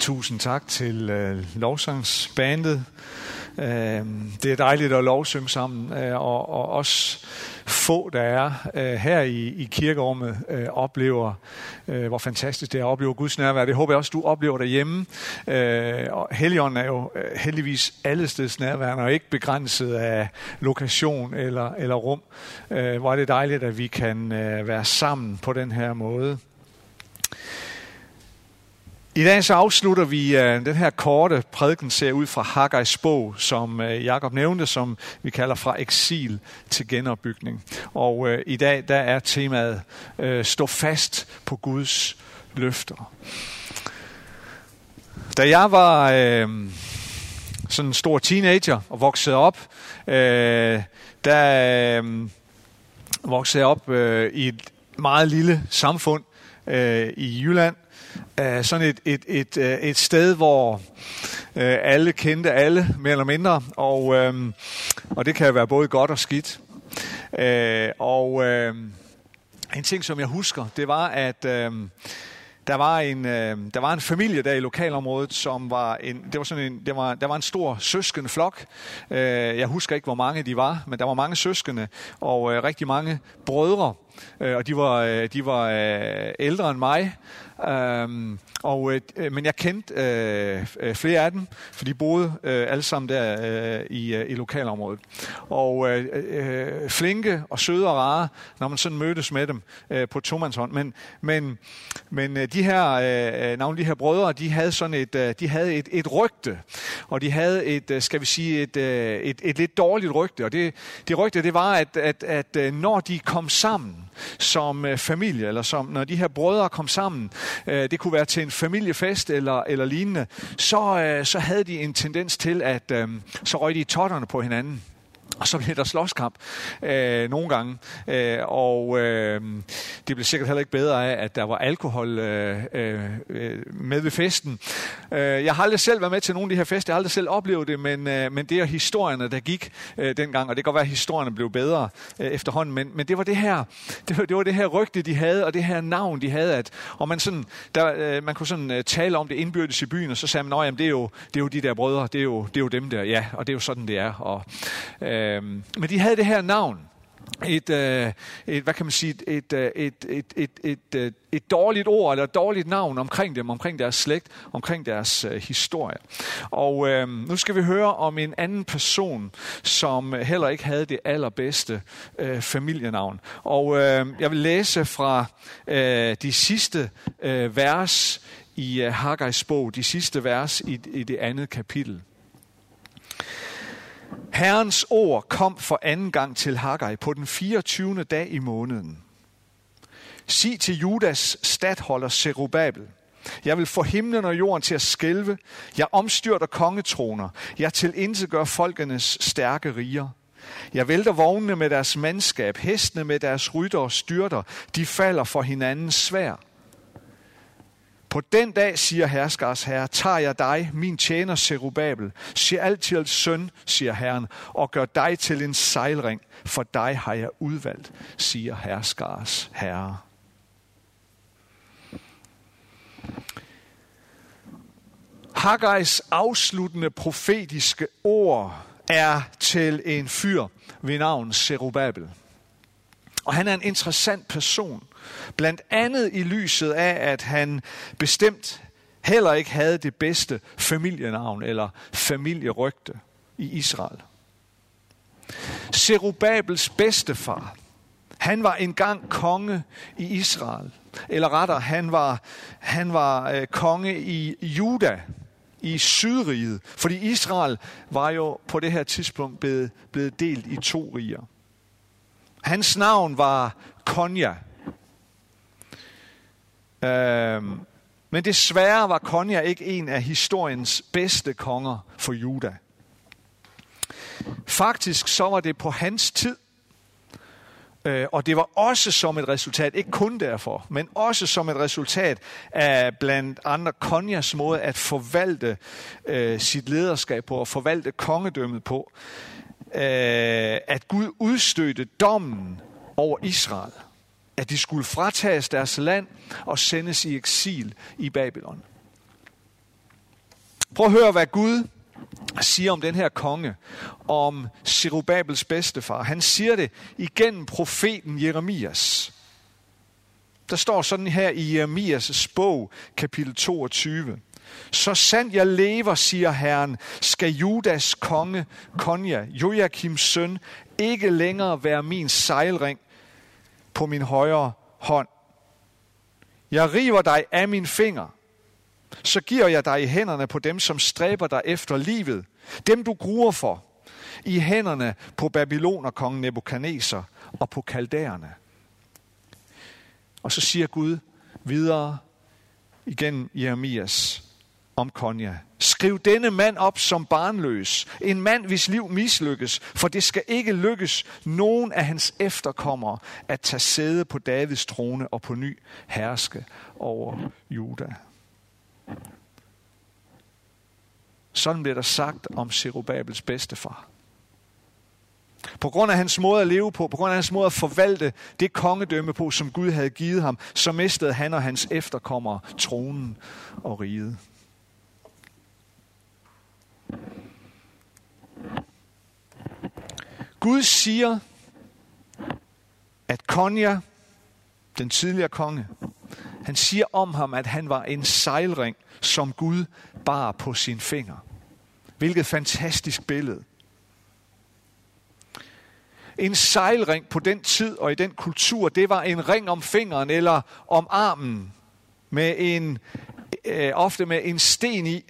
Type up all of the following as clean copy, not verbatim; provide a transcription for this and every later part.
Tusind tak til lovsangsbandet. Det er dejligt at lovsynge sammen, og også få, der er her i kirkerummet, oplever, hvor fantastisk det er at opleve Guds nærvær. Det håber jeg også, du oplever derhjemme. Og Helligånden er jo heldigvis allesteds nærværende, og ikke begrænset af lokation eller rum. Hvor er det dejligt, at vi kan være sammen på den her måde. I dag så afslutter vi den her korte prædikenserie ud fra Haggais bog, som Jakob nævnte, som vi kalder Fra eksil til genopbygning. Og i dag der er temaet Stå fast på Guds løfter. Da jeg var sådan en stor teenager og voksede op, voksede jeg op i et meget lille samfund i Jylland. Sådan et sted, hvor alle kendte alle, mere eller mindre, og det kan være både godt og skidt. En ting, som jeg husker, det var, at der var en familie der i lokalområdet, som var der var en stor søskendeflok. Jeg husker ikke, hvor mange de var, men der var mange søskende og rigtig mange brødre. Og de var ældre end mig, men jeg kendte flere af dem, for de boede alle sammen der i lokalområdet. Og flinke og søde og rare, når man sådan mødtes med dem på tomandshånd. Men de her navnlig de her brødre, de havde sådan et rygte, og de havde et lidt dårligt rygte. Og det rygte, det var, at når de kom sammen som familie, eller som når de her brødre kom sammen, det kunne være til en familiefest eller lignende, så havde de en tendens til, at så røg de i totterne på hinanden. Og så blev der slåskamp nogle gange, det blev sikkert heller ikke bedre af, at der var alkohol med ved festen. Jeg har aldrig selv været med til nogle af de her fester, jeg har aldrig selv oplevet det, men det er historierne, der gik dengang, og det kan godt være, at historierne blev bedre efterhånden, men det var det her rygte, de havde, og det her navn, de havde, man kunne sådan tale om det indbyrdes i byen, og så sagde man, at det er jo de der brødre, det er jo dem der, ja, og det er jo sådan, det er, men de havde det her navn, et dårligt ord eller et dårligt navn omkring dem, omkring deres slægt, omkring deres historie. Og nu skal vi høre om en anden person, som heller ikke havde det allerbedste familienavn. Og jeg vil læse fra de sidste vers i Haggais bog, de sidste vers i det andet kapitel. Herrens ord kom for anden gang til Haggai på den 24. dag i måneden. Sig til Judas statholder Zerubbabel: Jeg vil få himlen og jorden til at skælve. Jeg omstyrter kongetroner. Jeg tilintetgør folkenes stærke riger. Jeg vælter vognene med deres mandskab, hestene med deres rytter og styrter. De falder for hinandens sværd. På den dag, siger herskers herre, tager jeg dig, min tjener Zerubbabel, Shealtiels søn, siger Herren, og gør dig til en sejlring, for dig har jeg udvalgt, siger herskers herre. Haggais afsluttende profetiske ord er til en fyr ved navn Zerubbabel. Og han er en interessant person, blandt andet i lyset af, at han bestemt heller ikke havde det bedste familienavn eller familierygte i Israel. Zerubbabels bedstefar, han var engang konge i Israel, eller rettere, han var konge i Juda, i Sydriget, fordi Israel var jo på det her tidspunkt blevet delt i to riger. Hans navn var Konja. Men desværre var Konja ikke en af historiens bedste konger for Juda. Faktisk så var det på hans tid, og det var også som et resultat, ikke kun derfor, men også som et resultat af blandt andre Konjas måde at forvalte sit lederskab på og forvalte kongedømmet på, at Gud udstødte dommen over Israel, at de skulle fratages deres land og sendes i eksil i Babylon. Prøv at høre, hvad Gud siger om den her konge, om Zerubbabels bedstefar. Han siger det igennem profeten Jeremias. Der står sådan her i Jeremias' bog, kapitel 22. Så sandt jeg lever, siger Herren, skal Judas konge, Konja, Joakims søn, ikke længere være min sejlring på min højre hånd. Jeg river dig af mine fingre, så giver jeg dig i hænderne på dem, som stræber dig efter livet, dem du gruer for, i hænderne på Babylon og kongen Nebukadneser og på kaldæerne. Og så siger Gud videre igennem Jeremias om Konja. Skriv denne mand op som barnløs, en mand, hvis liv mislykkes, for det skal ikke lykkes nogen af hans efterkommere at tage sæde på Davids trone og på ny herske over Juda. Sådan blev der sagt om Zerubbabels bedstefar. På grund af hans måde at leve på, på grund af hans måde at forvalte det kongedømme på, som Gud havde givet ham, så mistede han og hans efterkommere tronen og riget. Gud siger, at Konja, den tidligere konge, han siger om ham, at han var en sejlring, som Gud bar på sine fingre. Hvilket fantastisk billede. En sejlring på den tid og i den kultur, det var en ring om fingeren eller om armen, med en, ofte med en sten i,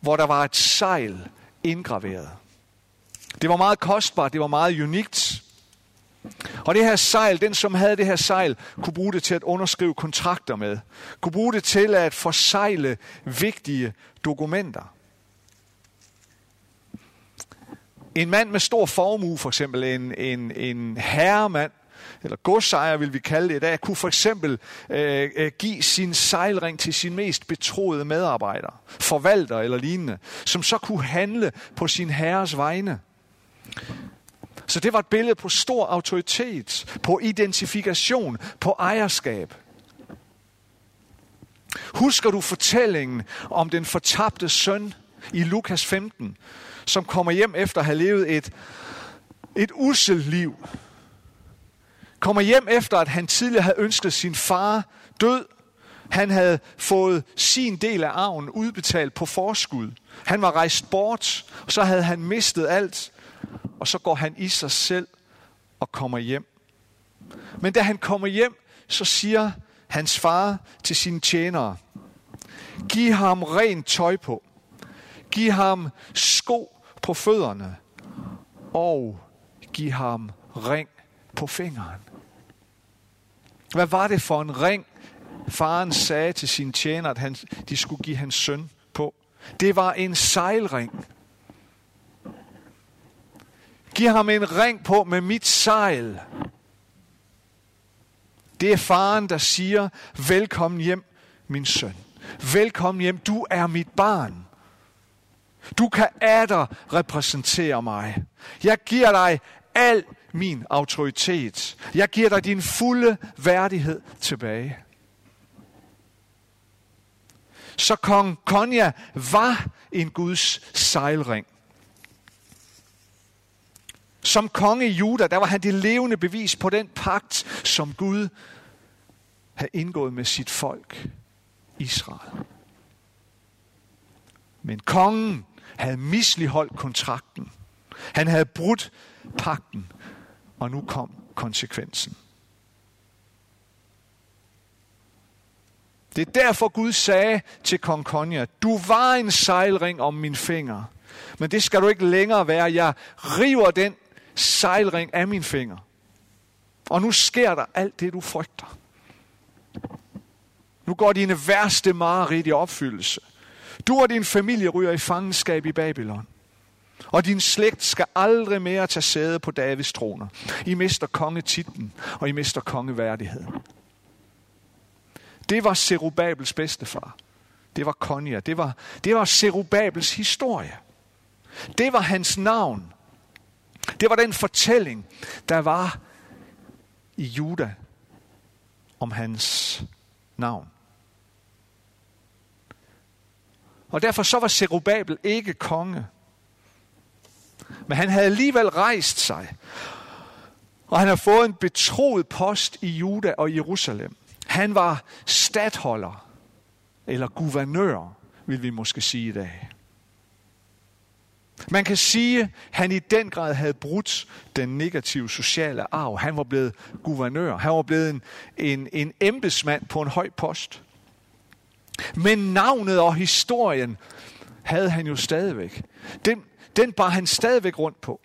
hvor der var et sejl indgraveret. Det var meget kostbart, det var meget unikt. Og det her sejl, den som havde det her sejl, kunne bruge det til at underskrive kontrakter med. Kunne bruge det til at forsegle vigtige dokumenter. En mand med stor formue, for eksempel en herremand, eller godsejer vil vi kalde det i dag, kunne for eksempel give sin sejlring til sin mest betroede medarbejder, forvalter eller lignende, som så kunne handle på sin herres vegne. Så det var et billede på stor autoritet, på identifikation, på ejerskab. Husker du fortællingen om den fortabte søn i Lukas 15, som kommer hjem efter at have levet et usselt liv? Kommer hjem efter, at han tidligere havde ønsket sin far død. Han havde fået sin del af arven udbetalt på forskud. Han var rejst bort, og så havde han mistet alt. Og så går han i sig selv og kommer hjem. Men da han kommer hjem, så siger hans far til sine tjenere, giv ham rent tøj på. Giv ham sko på fødderne. Og giv ham ring på fingeren. Hvad var det for en ring, faren sagde til sine tjenere, at de skulle give hans søn på? Det var en sejlring. Giv ham en ring på med mit sejl. Det er faren, der siger, velkommen hjem, min søn. Velkommen hjem, du er mit barn. Du kan atter repræsentere mig. Jeg giver dig al min autoritet. Jeg giver dig din fulde værdighed tilbage. Så kong Konja var en Guds sejlring. Som konge i Juda, der var han det levende bevis på den pagt, som Gud havde indgået med sit folk, Israel. Men kongen havde misligholdt kontrakten. Han havde brudt pagten, og nu kom konsekvensen. Det er derfor Gud sagde til kong Konja, du var en sejlring om mine fingre, men det skal du ikke længere være. Jeg river den sejlring af mine fingre, og nu sker der alt det, du frygter. Nu går dine værste mareridt i opfyldelse. Du og din familie ryger i fangenskab i Babylon. Og din slægt skal aldrig mere tage sæde på Davids troner. I mister kongetitlen, og I mister kongeværdigheden. Det var Zerubbabels bedstefar. Det var Konja. Det var Zerubbabels historie. Det var hans navn. Det var den fortælling, der var i Juda om hans navn. Og derfor så var Zerubbabel ikke konge. Men han havde alligevel rejst sig. Og han har fået en betroet post i Juda og Jerusalem. Han var statholder, eller guvernør, vil vi måske sige i dag. Man kan sige, at han i den grad havde brudt den negative sociale arv. Han var blevet guvernør. Han var blevet en embedsmand på en høj post. Men navnet og historien havde han jo stadigvæk. Den bar han stadigvæk rundt på.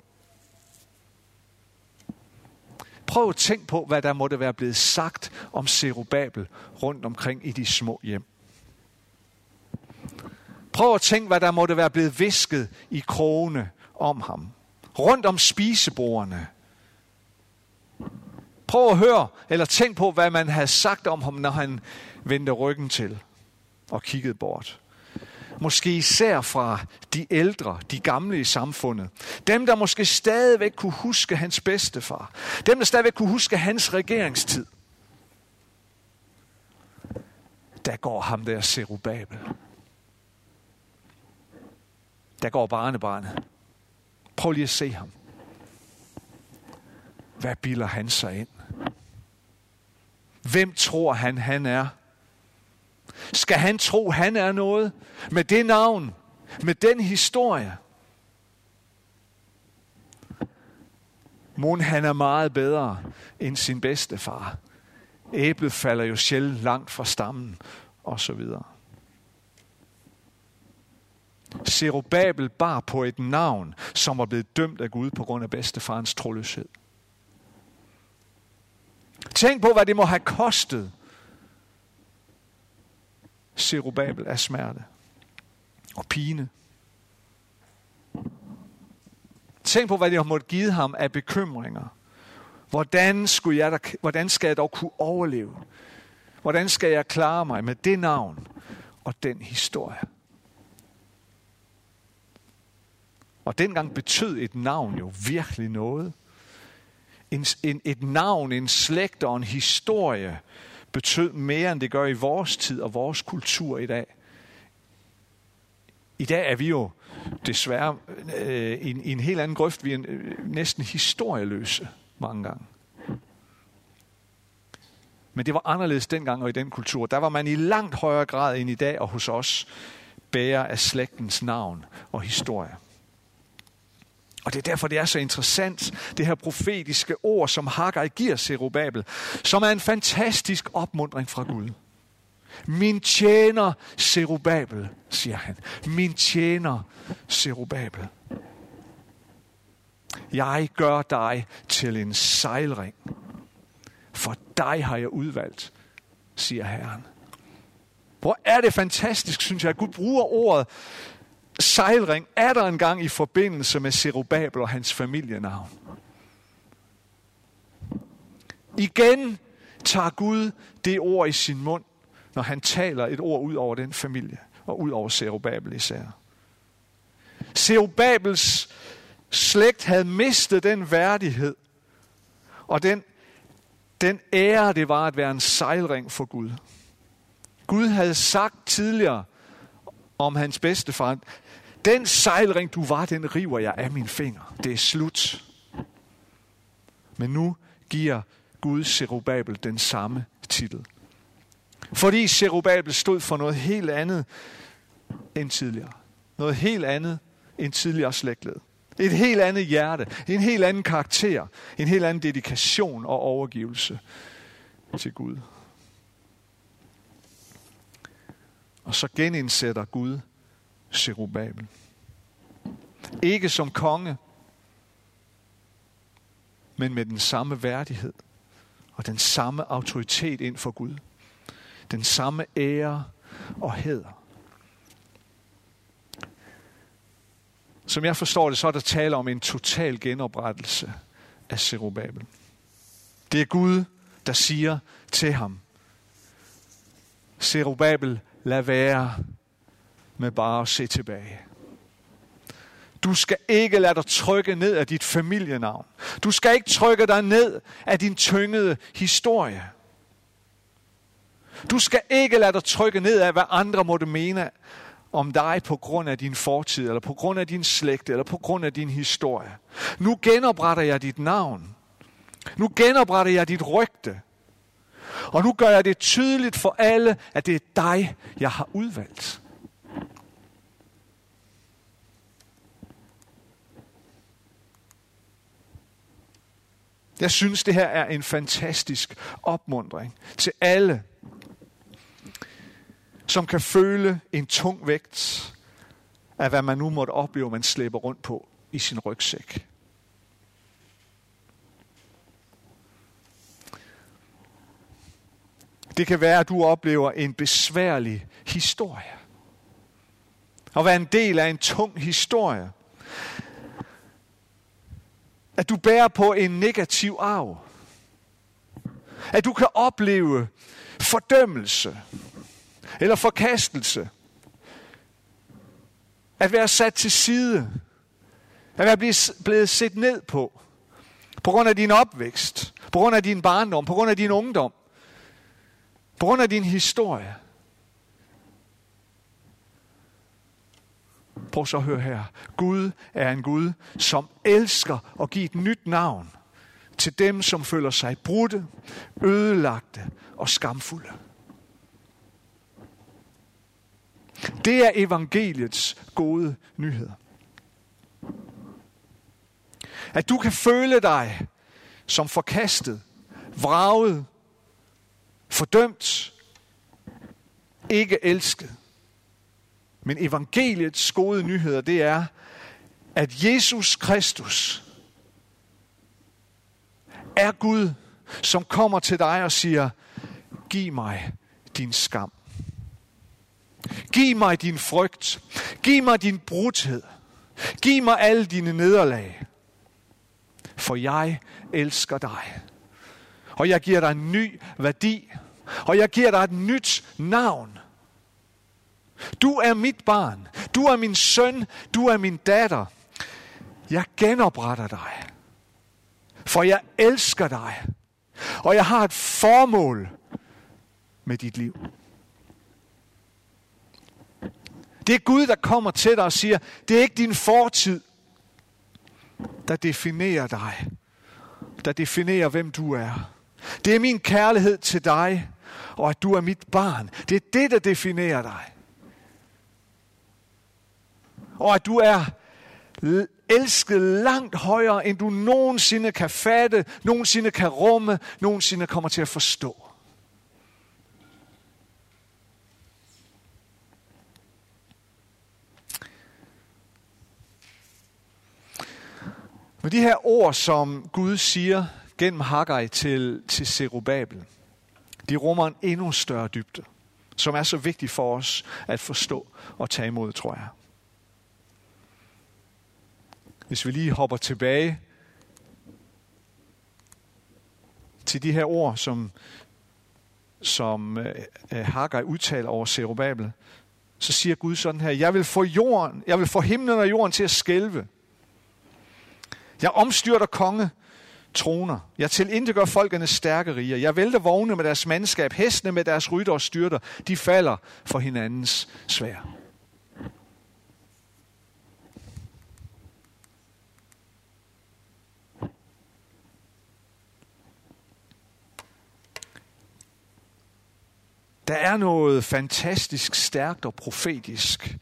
Prøv at tænke på, hvad der måtte være blevet sagt om Zerubbabel rundt omkring i de små hjem. Prøv at tænke, hvad der måtte være blevet visket i krogene om ham. Rundt om spisebordene. Prøv at høre, eller tænk på, hvad man havde sagt om ham, når han vendte ryggen til og kiggede bort. Måske især fra de ældre, de gamle i samfundet. Dem, der måske stadigvæk kunne huske hans bedstefar. Dem, der stadigvæk kunne huske hans regeringstid. Der går ham der Zerubbabel. Der går barnebarnet. Prøv lige at se ham. Hvad bilder han sig ind? Hvem tror han er? Skal han tro, han er noget? Med det navn, med den historie. Mon han er meget bedre end sin bedstefar. Æblet falder jo sjældent langt fra stammen, og så videre. Zerubbabel bar på et navn, som var blevet dømt af Gud på grund af bedstefarens troløshed. Tænk på, hvad det må have kostet Zerubbabel af smerte og pine. Tænk på, hvad det har måttet give ham af bekymringer. Hvordan skal jeg dog kunne overleve? Hvordan skal jeg klare mig med det navn og den historie? Og dengang betød et navn jo virkelig noget. Et navn, en slægt og en historie betød mere, end det gør i vores tid og vores kultur i dag. I dag er vi jo desværre i en helt anden grøft. Vi er næsten historieløse mange gange. Men det var anderledes dengang og i den kultur. Der var man i langt højere grad end i dag og hos os bærer af slægtens navn og historie. Og det er derfor, det er så interessant, det her profetiske ord, som Haggai giver Zerubbabel, som er en fantastisk opmuntring fra Gud. Min tjener Zerubbabel, siger han. Min tjener Zerubbabel. Jeg gør dig til en sejlring. For dig har jeg udvalgt, siger Herren. Hvor er det fantastisk, synes jeg, at Gud bruger ordet sejlring er der engang i forbindelse med Zerubbabel og hans familienavn. Igen tager Gud det ord i sin mund, når han taler et ord ud over den familie, og ud over Zerubbabel især. Zerubbabels slægt havde mistet den værdighed, og den ære det var at være en sejlring for Gud. Gud havde sagt tidligere om hans bedstefar, den sejlring, du var, den river jeg af mine fingre. Det er slut. Men nu giver Gud Zerubbabel den samme titel. Fordi Zerubbabel stod for noget helt andet end tidligere. Noget helt andet end tidligere slægtled. Et helt andet hjerte. En helt anden karakter. En helt anden dedikation og overgivelse til Gud. Og så genindsætter Gud Zerubbabel. Ikke som konge, men med den samme værdighed og den samme autoritet ind for Gud. Den samme ære og hæder. Som jeg forstår det, så er der tale om en total genoprettelse af Zerubbabel. Det er Gud, der siger til ham, Zerubbabel, lad være med bare at se tilbage. Du skal ikke lade dig trykke ned af dit familienavn. Du skal ikke trykke dig ned af din tyngede historie. Du skal ikke lade dig trykke ned af, hvad andre måtte mene om dig på grund af din fortid, eller på grund af din slægt, eller på grund af din historie. Nu genopretter jeg dit navn. Nu genopretter jeg dit rygte. Og nu gør jeg det tydeligt for alle, at det er dig, jeg har udvalgt. Jeg synes, det her er en fantastisk opmuntring til alle, som kan føle en tung vægt af, hvad man nu måtte opleve, man slæber rundt på i sin rygsæk. Det kan være, at du oplever en besværlig historie. At være en del af en tung historie. At du bærer på en negativ arv. At du kan opleve fordømmelse eller forkastelse. At være sat til side. At være blevet set ned på. På grund af din opvækst. På grund af din barndom. På grund af din ungdom. På grund af din historie. Prøv så at høre her. Gud er en Gud, som elsker at give et nyt navn til dem, som føler sig brudte, ødelagte og skamfulde. Det er evangeliets gode nyheder. At du kan føle dig som forkastet, vraget, fordømt, ikke elsket. Men evangeliets gode nyheder, det er, at Jesus Kristus er Gud, som kommer til dig og siger, giv mig din skam. Giv mig din frygt. Giv mig din brudthed. Giv mig alle dine nederlag. For jeg elsker dig. Og jeg giver dig en ny værdi. Og jeg giver dig et nyt navn. Du er mit barn. Du er min søn. Du er min datter. Jeg genopretter dig. For jeg elsker dig. Og jeg har et formål med dit liv. Det er Gud, der kommer til dig og siger, det er ikke din fortid, der definerer dig. Der definerer, hvem du er. Det er min kærlighed til dig, og at du er mit barn. Det er det, der definerer dig. Og at du er elsket langt højere, end du nogensinde kan fatte, nogensinde kan rumme, nogensinde kommer til at forstå. Men de her ord, som Gud siger gennem Haggai til Zerubbabel, de rummer en endnu større dybde, som er så vigtig for os at forstå og tage imod, tror jeg. Hvis vi lige hopper tilbage til de her ord, som Haggai udtaler over Zerubbabel, så siger Gud sådan her, jeg vil få himlen og jorden til at skælve. Jeg omstyrter kongetroner. Jeg tilintetgør folkene stærke riger. Jeg vælter vogne med deres mandskab, hestene med deres rytter og styrter. De falder for hinandens sværd. Der er noget fantastisk stærkt og profetisk,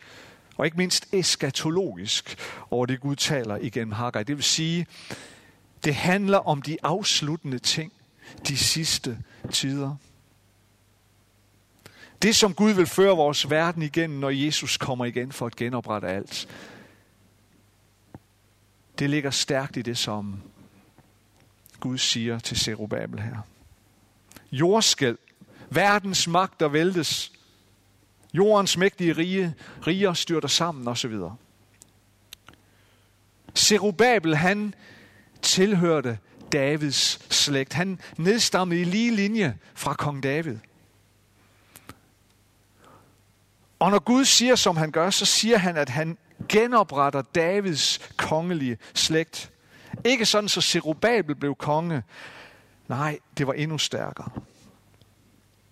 og ikke mindst eskatologisk over det, Gud taler igennem Haggai. Det vil sige, det handler om de afsluttende ting, de sidste tider. Det, som Gud vil føre vores verden igennem, når Jesus kommer igen for at genoprette alt. Det ligger stærkt i det, som Gud siger til Zerubbabel her. Jordskælv, verdens magter væltes. Jordens mægtige riger styrter sammen osv. Zerubbabel, han tilhørte Davids slægt. Han nedstammede i lige linje fra kong David. Og når Gud siger, som han gør, så siger han, at han genopretter Davids kongelige slægt. Ikke sådan, så Zerubbabel blev konge. Nej, det var endnu stærkere.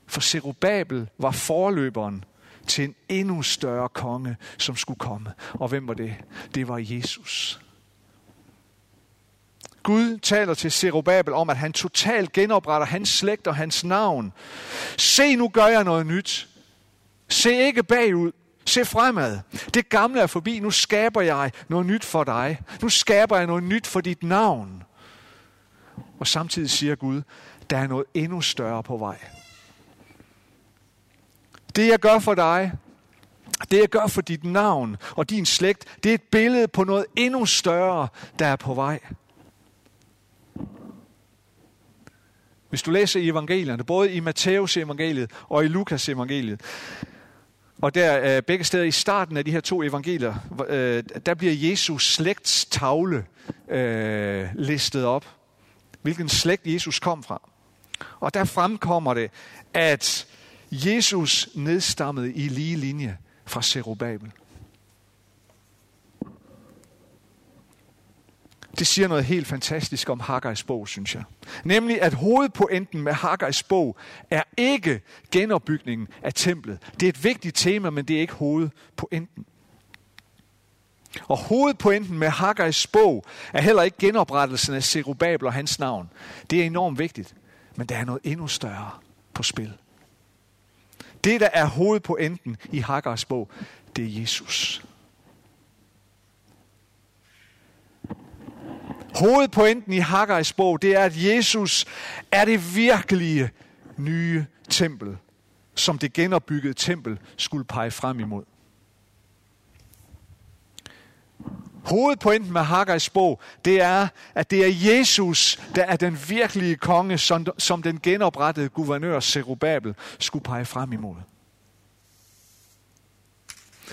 For Zerubbabel var forløberen til en endnu større konge, som skulle komme. Og hvem var det? Det var Jesus. Gud taler til Zerubbabel om, at han totalt genopretter hans slægt og hans navn. Se, nu gør jeg noget nyt. Se ikke bagud. Se fremad. Det gamle er forbi. Nu skaber jeg noget nyt for dig. Nu skaber jeg noget nyt for dit navn. Og samtidig siger Gud, der er noget endnu større på vej. Det jeg gør for dig, det jeg gør for dit navn og din slægt, det er et billede på noget endnu større, der er på vej. Hvis du læser i evangelierne, både i Matthæus evangeliet og i Lukas evangeliet, og der begge steder i starten af de her to evangelier, der bliver Jesus slægtstavle listet op. Hvilken slægt Jesus kom fra. Og der fremkommer det, at Jesus nedstammede i lige linje fra Zerubbabel. Det siger noget helt fantastisk om Haggais bog, synes jeg. Nemlig, at hovedpointen med Haggais bog er ikke genopbygningen af templet. Det er et vigtigt tema, men det er ikke hovedpointen. Og hovedpointen med Haggais bog er heller ikke genoprettelsen af Zerubbabel og hans navn. Det er enormt vigtigt, men der er noget endnu større på spil. Det, der er hovedpointen i Haggais bog, det er Jesus. Hovedpointen i Haggais bog, det er, at Jesus er det virkelige nye tempel, som det genopbyggede tempel skulle pege frem imod. Hovedpointen med Haggais bog, det er, at det er Jesus, der er den virkelige konge, som den genoprettede guvernør Zerubbabel skulle pege frem imod.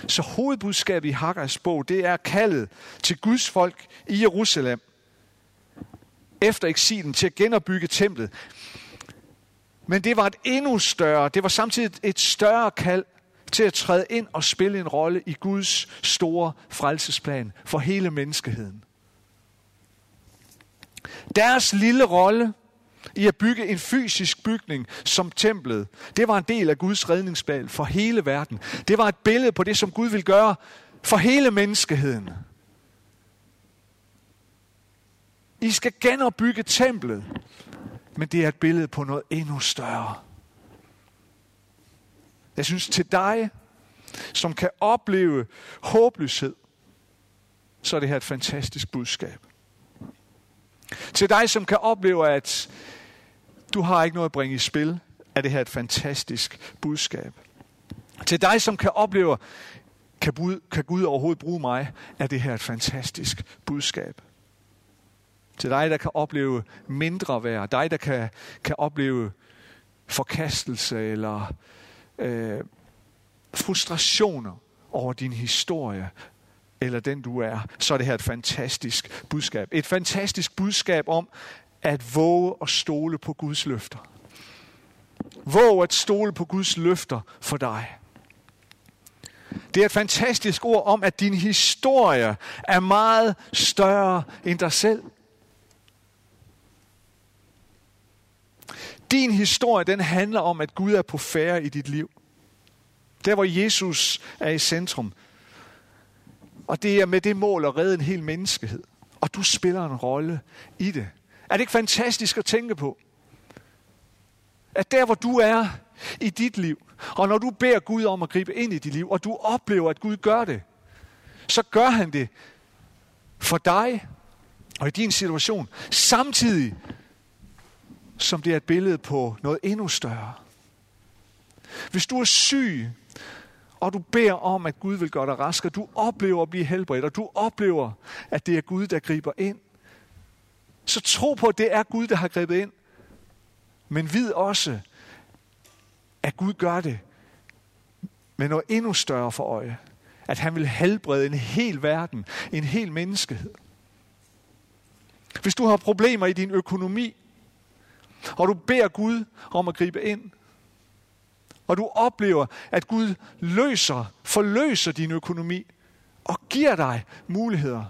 Så hovedbudskabet i Haggais bog, det er kaldet til Guds folk i Jerusalem efter eksilen til at genopbygge templet. Men det var samtidig et større kald til at træde ind og spille en rolle i Guds store frelsesplan for hele menneskeheden. Deres lille rolle i at bygge en fysisk bygning som templet, det var en del af Guds redningsplan for hele verden. Det var et billede på det, som Gud ville gøre for hele menneskeheden. I skal genopbygge templet, men det er et billede på noget endnu større. Jeg synes til dig, som kan opleve håbløshed, så er det her et fantastisk budskab. Til dig, som kan opleve, at du har ikke noget at bringe i spil, er det her et fantastisk budskab. Til dig, som kan opleve, kan Gud overhovedet bruge mig, er det her et fantastisk budskab. Til dig, der kan opleve mindre værd, dig, der kan opleve forkastelse eller frustrationer over din historie eller den du er, så er det her et fantastisk budskab. Et fantastisk budskab om at våge at stole på Guds løfter. Våge at stole på Guds løfter for dig. Det er et fantastisk ord om, at din historie er meget større end dig selv. Din historie, den handler om, at Gud er på færde i dit liv. Der, hvor Jesus er i centrum. Og det er med det mål at redde en hel menneskehed. Og du spiller en rolle i det. Er det ikke fantastisk at tænke på? At der, hvor du er i dit liv, og når du beder Gud om at gribe ind i dit liv, og du oplever, at Gud gør det, så gør han det for dig og i din situation. Samtidig som det er et billede på noget endnu større. Hvis du er syg, og du beder om, at Gud vil gøre dig rask, og du oplever at blive helbredt, og du oplever, at det er Gud, der griber ind, så tro på, at det er Gud, der har grebet ind. Men vid også, at Gud gør det med noget endnu større for øje. At han vil helbrede en hel verden, en hel menneskehed. Hvis du har problemer i din økonomi, og du beder Gud om at gribe ind, og du oplever, at Gud forløser din økonomi og giver dig muligheder,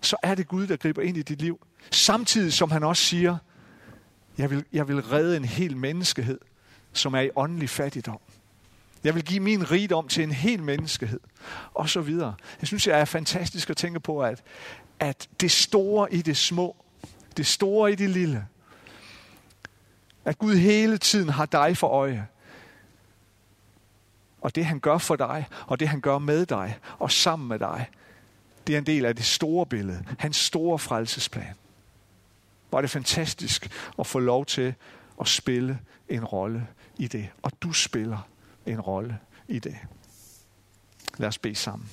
så er det Gud, der griber ind i dit liv. Samtidig som han også siger, jeg vil redde en hel menneskehed som er i åndelig fattigdom. Jeg vil give min rigdom til en hel menneskehed, og så videre. Jeg synes, det er fantastisk at tænke på, at det store i det små, det store i det lille, at Gud hele tiden har dig for øje. Og det han gør for dig, og det han gør med dig, og sammen med dig, det er en del af det store billede, hans store frelsesplan. Var det fantastisk at få lov til at spille en rolle i det. Og du spiller en rolle i det. Lad os bede sammen.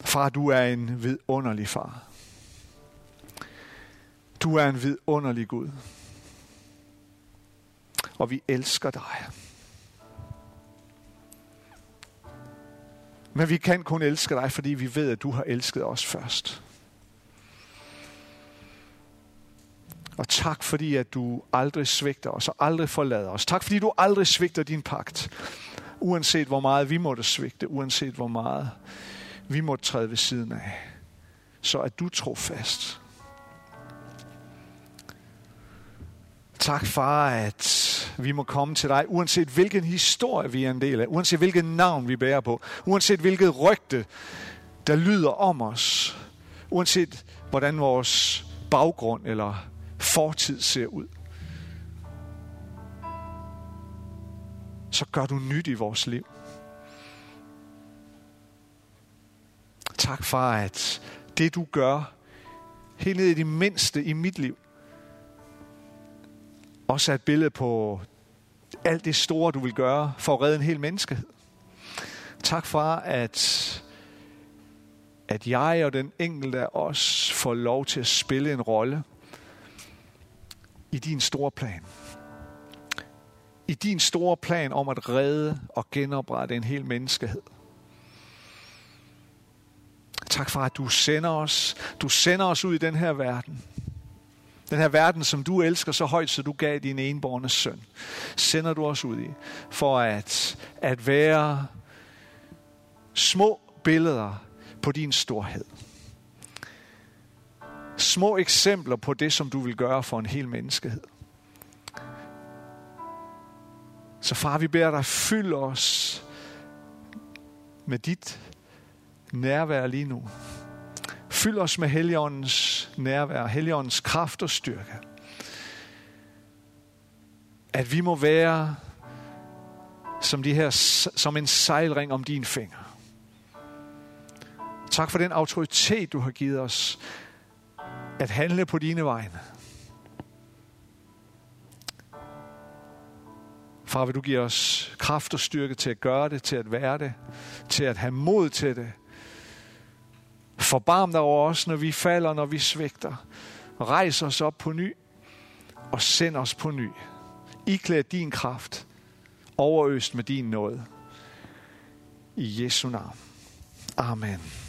Far, du er en vidunderlig far. Du er en vidunderlig Gud. Og vi elsker dig. Men vi kan kun elske dig, fordi vi ved, at du har elsket os først. Og tak fordi, at du aldrig svigter os og aldrig forlader os. Tak fordi, du aldrig svigter din pagt. Uanset hvor meget vi måtte svigte, uanset hvor meget vi måtte træde ved siden af, så er du trofast. Tak far, at vi må komme til dig, uanset hvilken historie vi er en del af, uanset hvilket navn vi bærer på, uanset hvilket rygte, der lyder om os, uanset hvordan vores baggrund eller fortid ser ud. Så gør du nyt i vores liv. Tak far, at det du gør, helt ned i det mindste i mit liv, også er et billede på alt det store, du vil gøre for at redde en hel menneskehed. Tak far, at jeg og den enkelte af os får lov til at spille en rolle i din store plan. I din store plan om at redde og genoprette en hel menneskehed. Tak far, at du sender os ud i den her verden. Den her verden, som du elsker så højt, så du gav din enbårne søn, sender du os ud i, for at være små billeder på din storhed. Små eksempler på det, som du vil gøre for en hel menneskehed. Så far, vi beder dig, fyld os med dit nærvær lige nu. Fyld os med Helligåndens nærvær, Helligåndens kraft og styrke. At vi må være som en sejlring om dine fingre. Tak for den autoritet, du har givet os at handle på dine vegne. Far, vil du give os kraft og styrke til at gøre det, til at være det, til at have mod til det. Forbarm dig over os, når vi falder, når vi svigter. Rejs os op på ny, og send os på ny. Iklæd din kraft, overøst med din nåde. I Jesu navn. Amen.